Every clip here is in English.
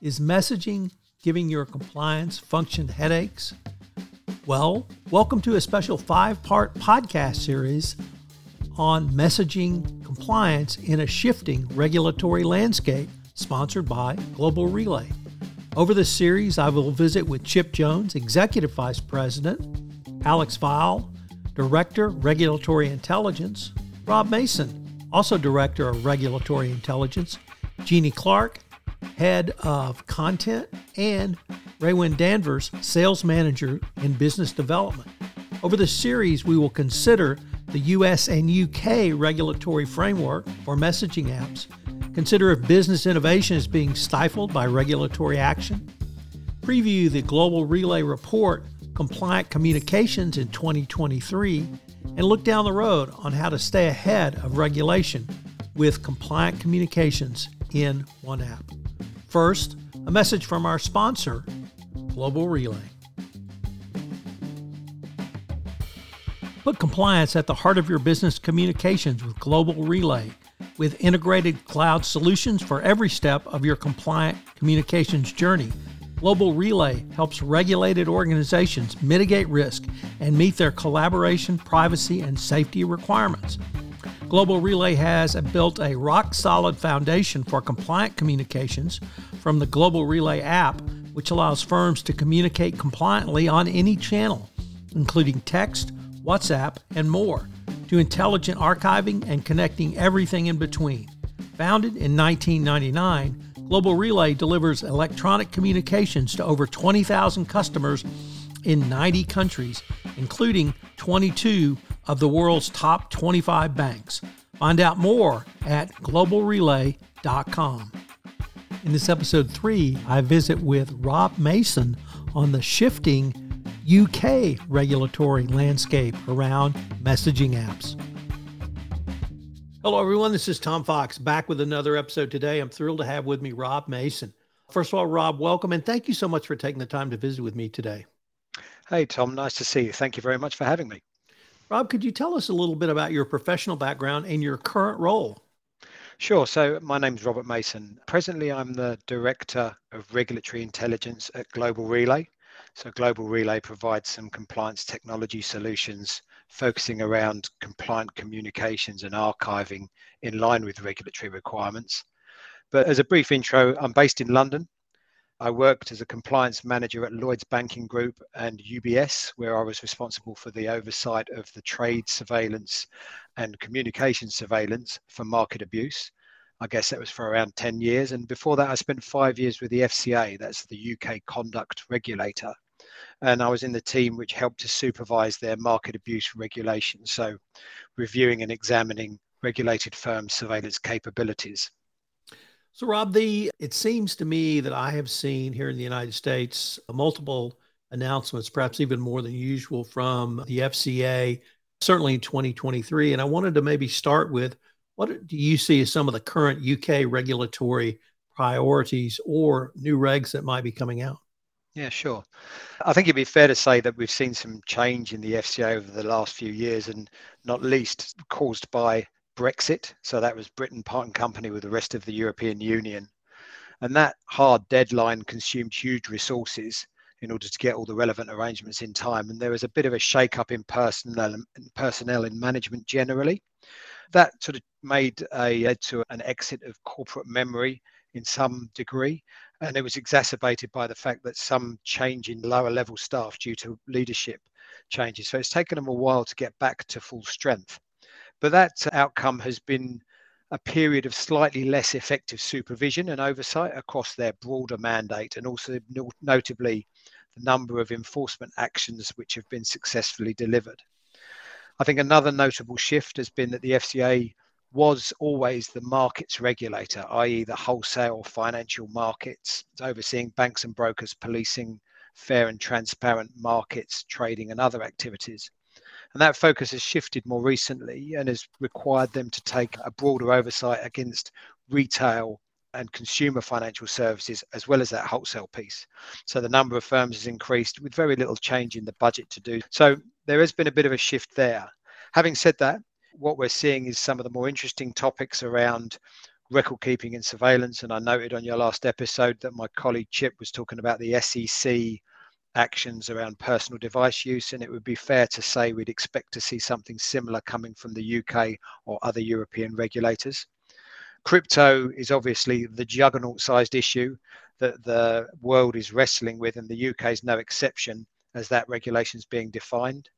Is messaging giving your compliance function headaches? Well, welcome to a special 5-part podcast series on messaging compliance in a shifting regulatory landscape, sponsored by Global Relay. Over this series, I will visit with Chip Jones, Executive Vice President, Alex Viall, Director, Regulatory Intelligence, Rob Mason, also Director of Regulatory Intelligence, Jennie Clarke, Head of Content, and Raewyn Danvers, Sales Manager in Business Development. Over the series, we will consider the U.S. and U.K. regulatory framework for messaging apps, consider if business innovation is being stifled by regulatory action, preview the Global Relay Report, Compliant Communications in 2023, and look down the road on how to stay ahead of regulation with compliant communications in one app. First, a message from our sponsor, Global Relay. Put compliance at the heart of your business communications with Global Relay, with integrated cloud solutions for every step of your compliant communications journey. Global Relay helps regulated organizations mitigate risk and meet their collaboration, privacy, and safety requirements. Global Relay has built a rock-solid foundation for compliant communications from the Global Relay app, which allows firms to communicate compliantly on any channel, including text, WhatsApp, and more, to intelligent archiving and connecting everything in between. Founded in 1999, Global Relay delivers electronic communications to over 20,000 customers in 90 countries, including 22 of the world's top 25 banks. Find out more at globalrelay.com. In this episode 3, I visit with Rob Mason on the shifting UK regulatory landscape around messaging apps. Hello, everyone. This is Tom Fox back with another episode today. I'm thrilled to have with me Rob Mason. First of all, Rob, welcome, and thank you so much for taking the time to visit with me today. Hey, Tom. Nice to see you. Thank you very much for having me. Rob, could you tell us a little bit about your professional background and your current role? Sure. So my name's Robert Mason. Presently, I'm the Director of Regulatory Intelligence at Global Relay. So Global Relay provides some compliance technology solutions focusing around compliant communications and archiving in line with regulatory requirements. But as a brief intro, I'm based in London. I worked as a compliance manager at Lloyds Banking Group and UBS, where I was responsible for the oversight of the trade surveillance and communication surveillance for market abuse. I guess that was for around 10 years. And before that, I spent 5 years with the FCA, that's the UK conduct regulator. And I was in the team which helped to supervise their market abuse regulation, so reviewing and examining regulated firm surveillance capabilities. So, Rob, it seems to me that I have seen here in the United States multiple announcements, perhaps even more than usual, from the FCA, certainly in 2023. And I wanted to maybe start with, what do you see as some of the current UK regulatory priorities or new regs that might be coming out? Yeah, sure. I think it'd be fair to say that we've seen some change in the FCA over the last few years, and not least caused by Brexit. So that was Britain part and company with the rest of the European Union. And that hard deadline consumed huge resources in order to get all the relevant arrangements in time. And there was a bit of a shake-up in personnel in management generally. That sort of led to an exit of corporate memory in some degree. And it was exacerbated by the fact that some change in lower level staff due to leadership changes. So it's taken them a while to get back to full strength. But that outcome has been a period of slightly less effective supervision and oversight across their broader mandate, and also notably the number of enforcement actions which have been successfully delivered. I think another notable shift has been that the FCA was always the markets regulator, i.e. the wholesale financial markets, overseeing banks and brokers, policing fair and transparent markets, trading and other activities. And that focus has shifted more recently and has required them to take a broader oversight against retail and consumer financial services, as well as that wholesale piece. So the number of firms has increased with very little change in the budget to do. So there has been a bit of a shift there. Having said that, what we're seeing is some of the more interesting topics around record keeping and surveillance. And I noted on your last episode that my colleague Chip was talking about the SEC actions around personal device use, and it would be fair to say we'd expect to see something similar coming from the UK or other European regulators. Crypto is obviously the juggernaut-sized issue that the world is wrestling with, and the UK is no exception as that regulation is being defined.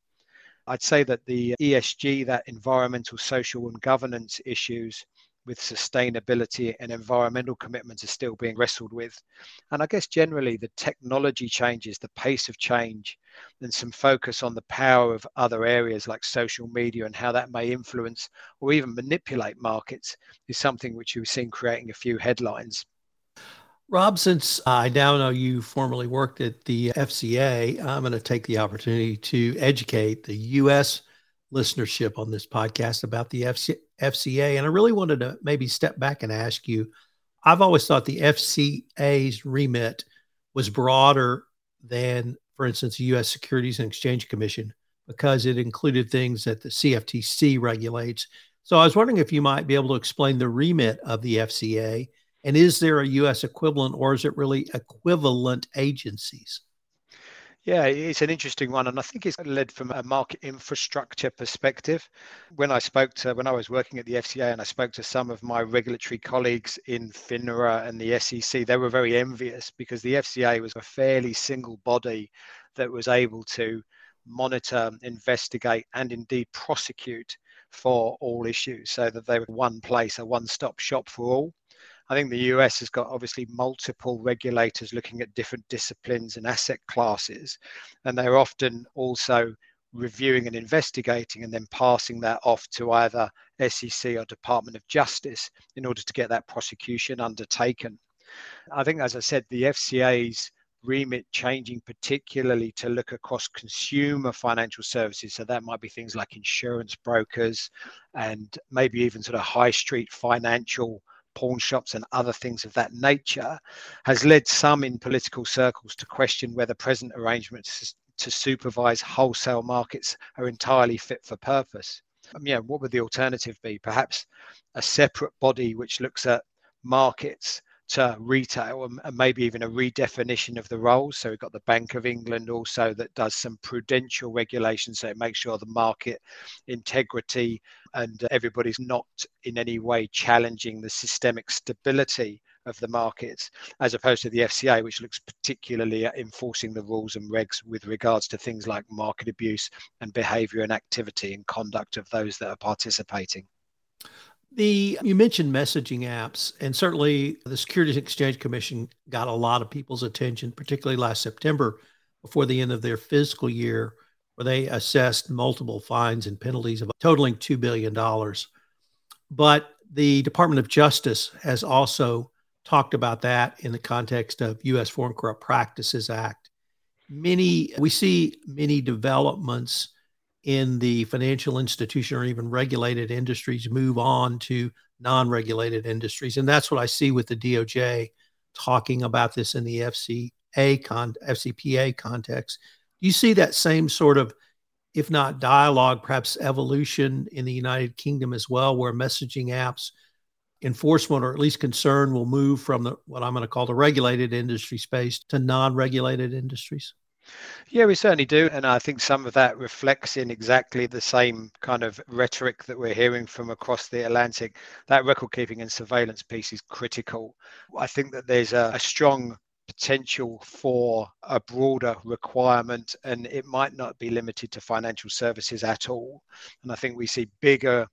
I'd say that the ESG, that environmental, social and governance issues with sustainability and environmental commitments are still being wrestled with. And I guess generally the technology changes, the pace of change, and some focus on the power of other areas like social media and how that may influence or even manipulate markets is something which we've seen creating a few headlines. Rob, since I now know you formerly worked at the FCA, I'm going to take the opportunity to educate the U.S. listenership on this podcast about the FCA. And I really wanted to maybe step back and ask you, I've always thought the FCA's remit was broader than, for instance, the U.S. Securities and Exchange Commission, because it included things that the CFTC regulates. So I was wondering if you might be able to explain the remit of the FCA. And is there a U.S. equivalent, or is it really equivalent agencies? Yeah, it's an interesting one. And I think it's led from a market infrastructure perspective. When I was working at the FCA and I spoke to some of my regulatory colleagues in FINRA and the SEC, they were very envious because the FCA was a fairly single body that was able to monitor, investigate, and indeed prosecute for all issues, so that they were one place, a one-stop shop for all. I think the US has got obviously multiple regulators looking at different disciplines and asset classes, and they're often also reviewing and investigating and then passing that off to either SEC or Department of Justice in order to get that prosecution undertaken. I think, as I said, the FCA's remit changing particularly to look across consumer financial services. So that might be things like insurance brokers and maybe even sort of high street financial pawn shops and other things of that nature, has led some in political circles to question whether present arrangements to supervise wholesale markets are entirely fit for purpose. What would the alternative be? Perhaps a separate body which looks at markets to retail, and maybe even a redefinition of the roles. So we've got the Bank of England also that does some prudential regulation, so it makes sure the market integrity and everybody's not in any way challenging the systemic stability of the markets, as opposed to the FCA, which looks particularly at enforcing the rules and regs with regards to things like market abuse and behavior and activity and conduct of those that are participating. You mentioned messaging apps, and certainly the Securities and Exchange Commission got a lot of people's attention, particularly last September before the end of their fiscal year, where they assessed multiple fines and penalties of totaling $2 billion. But the Department of Justice has also talked about that in the context of U.S. Foreign Corrupt Practices Act. We see many developments in the financial institution or even regulated industries move on to non-regulated industries. And that's what I see with the DOJ talking about this in the FCPA context. Do you see that same sort of, if not dialogue, perhaps evolution in the United Kingdom as well, where messaging apps enforcement, or at least concern, will move from what I'm going to call the regulated industry space to non-regulated industries? Yeah, we certainly do. And I think some of that reflects in exactly the same kind of rhetoric that we're hearing from across the Atlantic. That record keeping and surveillance piece is critical. I think that there's a strong potential for a broader requirement, and it might not be limited to financial services at all. And I think we see bigger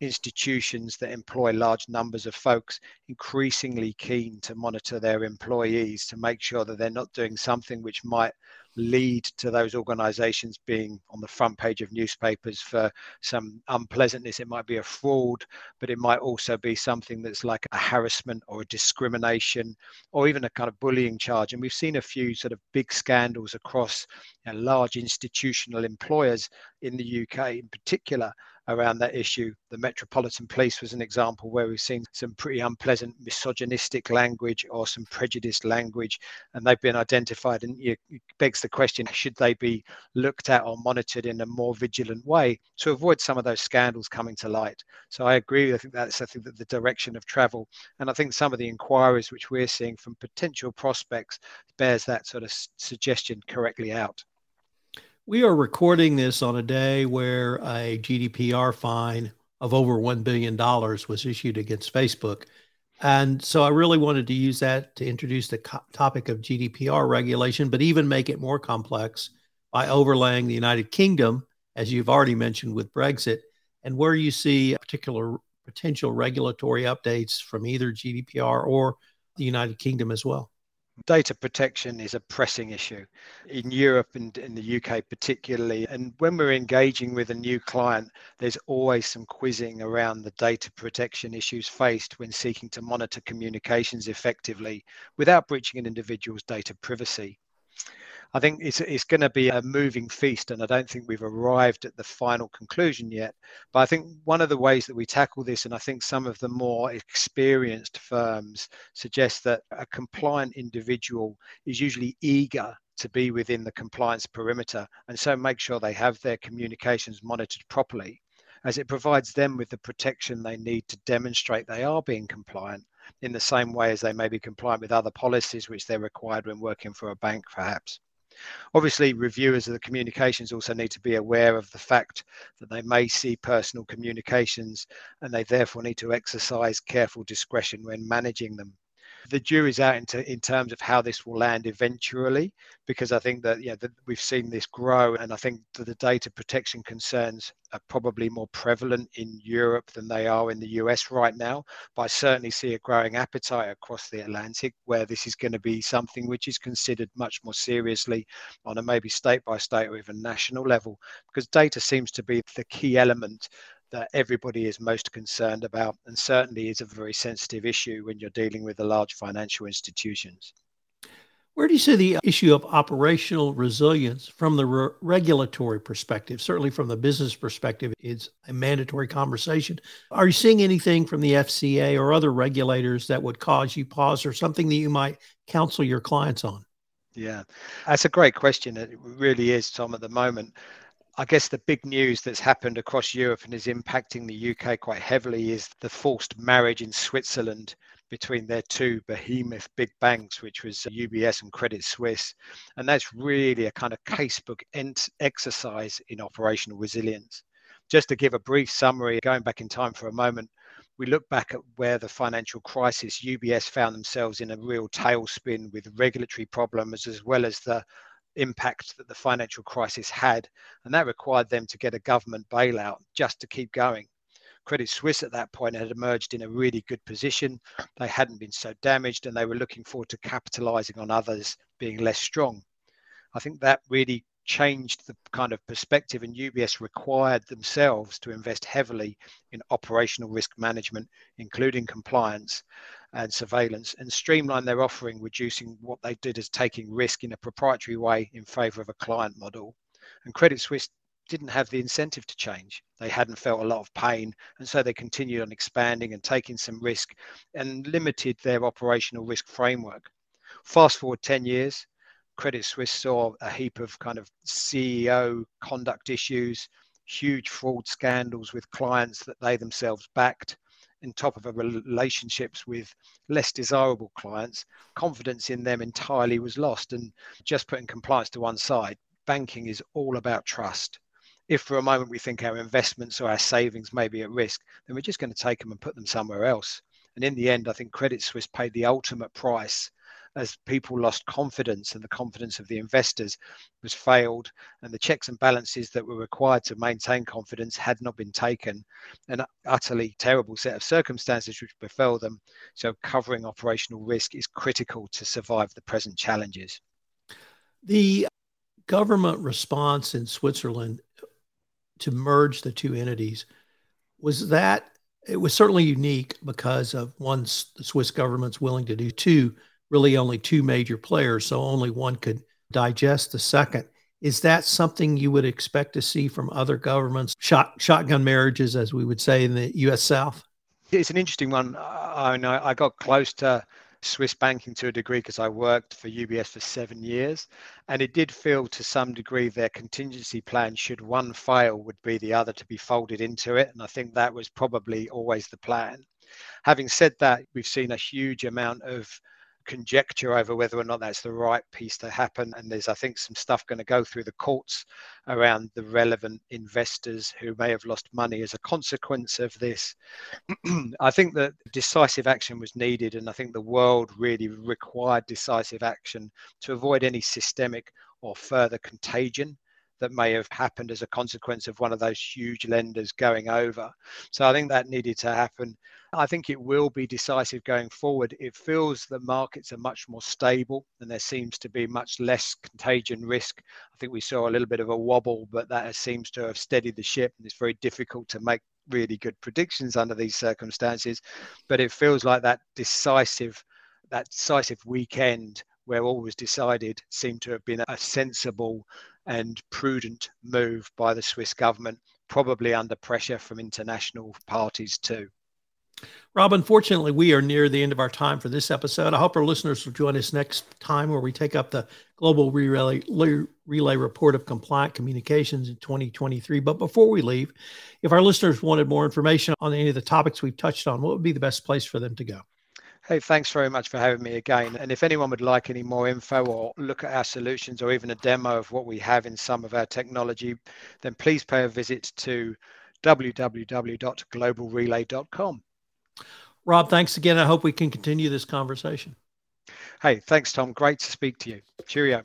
institutions that employ large numbers of folks increasingly keen to monitor their employees to make sure that they're not doing something which might lead to those organizations being on the front page of newspapers for some unpleasantness. It might be a fraud, but it might also be something that's like a harassment or a discrimination or even a kind of bullying charge. And we've seen a few sort of big scandals across large institutional employers in the UK in particular around that issue. The Metropolitan Police was an example where we've seen some pretty unpleasant misogynistic language or some prejudiced language, and they've been identified, and it begs the question, should they be looked at or monitored in a more vigilant way to avoid some of those scandals coming to light? So I agree. I think that's, the direction of travel. And I think some of the inquiries which we're seeing from potential prospects bears that sort of suggestion correctly out. We are recording this on a day where a GDPR fine of over $1 billion was issued against Facebook. And so I really wanted to use that to introduce the topic of GDPR regulation, but even make it more complex by overlaying the United Kingdom, as you've already mentioned with Brexit, and where you see particular potential regulatory updates from either GDPR or the United Kingdom as well. Data protection is a pressing issue in Europe and in the UK particularly. And when we're engaging with a new client, there's always some quizzing around the data protection issues faced when seeking to monitor communications effectively without breaching an individual's data privacy. I think it's going to be a moving feast, and I don't think we've arrived at the final conclusion yet. But I think one of the ways that we tackle this, and I think some of the more experienced firms suggest, that a compliant individual is usually eager to be within the compliance perimeter, and so make sure they have their communications monitored properly, as it provides them with the protection they need to demonstrate they are being compliant, in the same way as they may be compliant with other policies which they're required when working for a bank, perhaps. Obviously, reviewers of the communications also need to be aware of the fact that they may see personal communications, and they therefore need to exercise careful discretion when managing them. The jury's out in terms of how this will land eventually, because I think that, that we've seen this grow, and I think that the data protection concerns are probably more prevalent in Europe than they are in the US right now. But I certainly see a growing appetite across the Atlantic where this is going to be something which is considered much more seriously on a maybe state by state or even national level, because data seems to be the key element that everybody is most concerned about, and certainly is a very sensitive issue when you're dealing with the large financial institutions. Where do you see the issue of operational resilience from the regulatory perspective? Certainly from the business perspective, it's a mandatory conversation. Are you seeing anything from the FCA or other regulators that would cause you pause, or something that you might counsel your clients on? Yeah, that's a great question. It really is, Tom, at the moment. I guess the big news that's happened across Europe and is impacting the UK quite heavily is the forced marriage in Switzerland between their two behemoth big banks, which was UBS and Credit Suisse. And that's really a kind of casebook exercise in operational resilience. Just to give a brief summary, going back in time for a moment, we look back at where the financial crisis, UBS found themselves in a real tailspin with regulatory problems, as well as the impact that the financial crisis had, and that required them to get a government bailout just to keep going. Credit Suisse at that point had emerged in a really good position. They hadn't been so damaged, and they were looking forward to capitalizing on others being less strong. I think that really changed the kind of perspective, and UBS required themselves to invest heavily in operational risk management, including compliance and surveillance, and streamline their offering, reducing what they did as taking risk in a proprietary way in favor of a client model. And Credit Suisse didn't have the incentive to change. They hadn't felt a lot of pain, and so they continued on expanding and taking some risk and limited their operational risk framework. Fast forward 10 years, Credit Suisse saw a heap of kind of CEO conduct issues, huge fraud scandals with clients that they themselves backed, on top of relationships with less desirable clients. Confidence in them entirely was lost. And just putting compliance to one side, banking is all about trust. If for a moment we think our investments or our savings may be at risk, then we're just going to take them and put them somewhere else. And in the end, I think Credit Suisse paid the ultimate price, as people lost confidence, and the confidence of the investors was failed, and the checks and balances that were required to maintain confidence had not been taken. An utterly terrible set of circumstances which befell them. So covering operational risk is critical to survive the present challenges. The government response in Switzerland to merge the two entities was certainly unique because of one, the Swiss government's willing to do, two, really only two major players, so only one could digest the second. Is that something you would expect to see from other governments? Shotgun marriages, as we would say in the U.S. South? It's an interesting one. I got close to Swiss banking to a degree because I worked for UBS for 7 years, and it did feel to some degree their contingency plan should one fail would be the other to be folded into it, and I think that was probably always the plan. Having said that, we've seen a huge amount of conjecture over whether or not that's the right piece to happen, and there's, I think, some stuff going to go through the courts around the relevant investors who may have lost money as a consequence of this. I think that decisive action was needed, and I think the world really required decisive action to avoid any systemic or further contagion that may have happened as a consequence of one of those huge lenders going over. So I think that needed to happen. I think it will be decisive going forward. It feels the markets are much more stable and there seems to be much less contagion risk. I think we saw a little bit of a wobble, but that seems to have steadied the ship, and it's very difficult to make really good predictions under these circumstances. But it feels like that decisive weekend where all was decided seemed to have been a sensible and prudent move by the Swiss government, probably under pressure from international parties too. Rob, unfortunately, we are near the end of our time for this episode. I hope our listeners will join us next time where we take up the Global Relay Report of Compliant Communications in 2023. But before we leave, if our listeners wanted more information on any of the topics we've touched on, what would be the best place for them to go? Hey, thanks very much for having me again. And if anyone would like any more info or look at our solutions or even a demo of what we have in some of our technology, then please pay a visit to www.globalrelay.com. Rob, thanks again. I hope we can continue this conversation. Hey, thanks, Tom. Great to speak to you. Cheerio.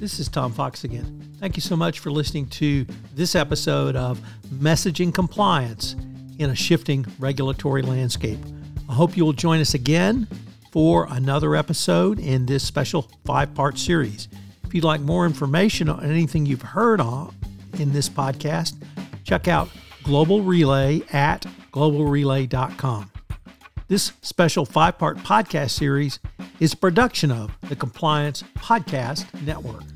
This is Tom Fox again. Thank you so much for listening to this episode of Messaging Compliance in a Shifting Regulatory Landscape. I hope you will join us again for another episode in this special 5-part series. If you'd like more information on anything you've heard on in this podcast, check out Global Relay at globalrelay.com. This special 5-part podcast series is a production of the Compliance Podcast Network.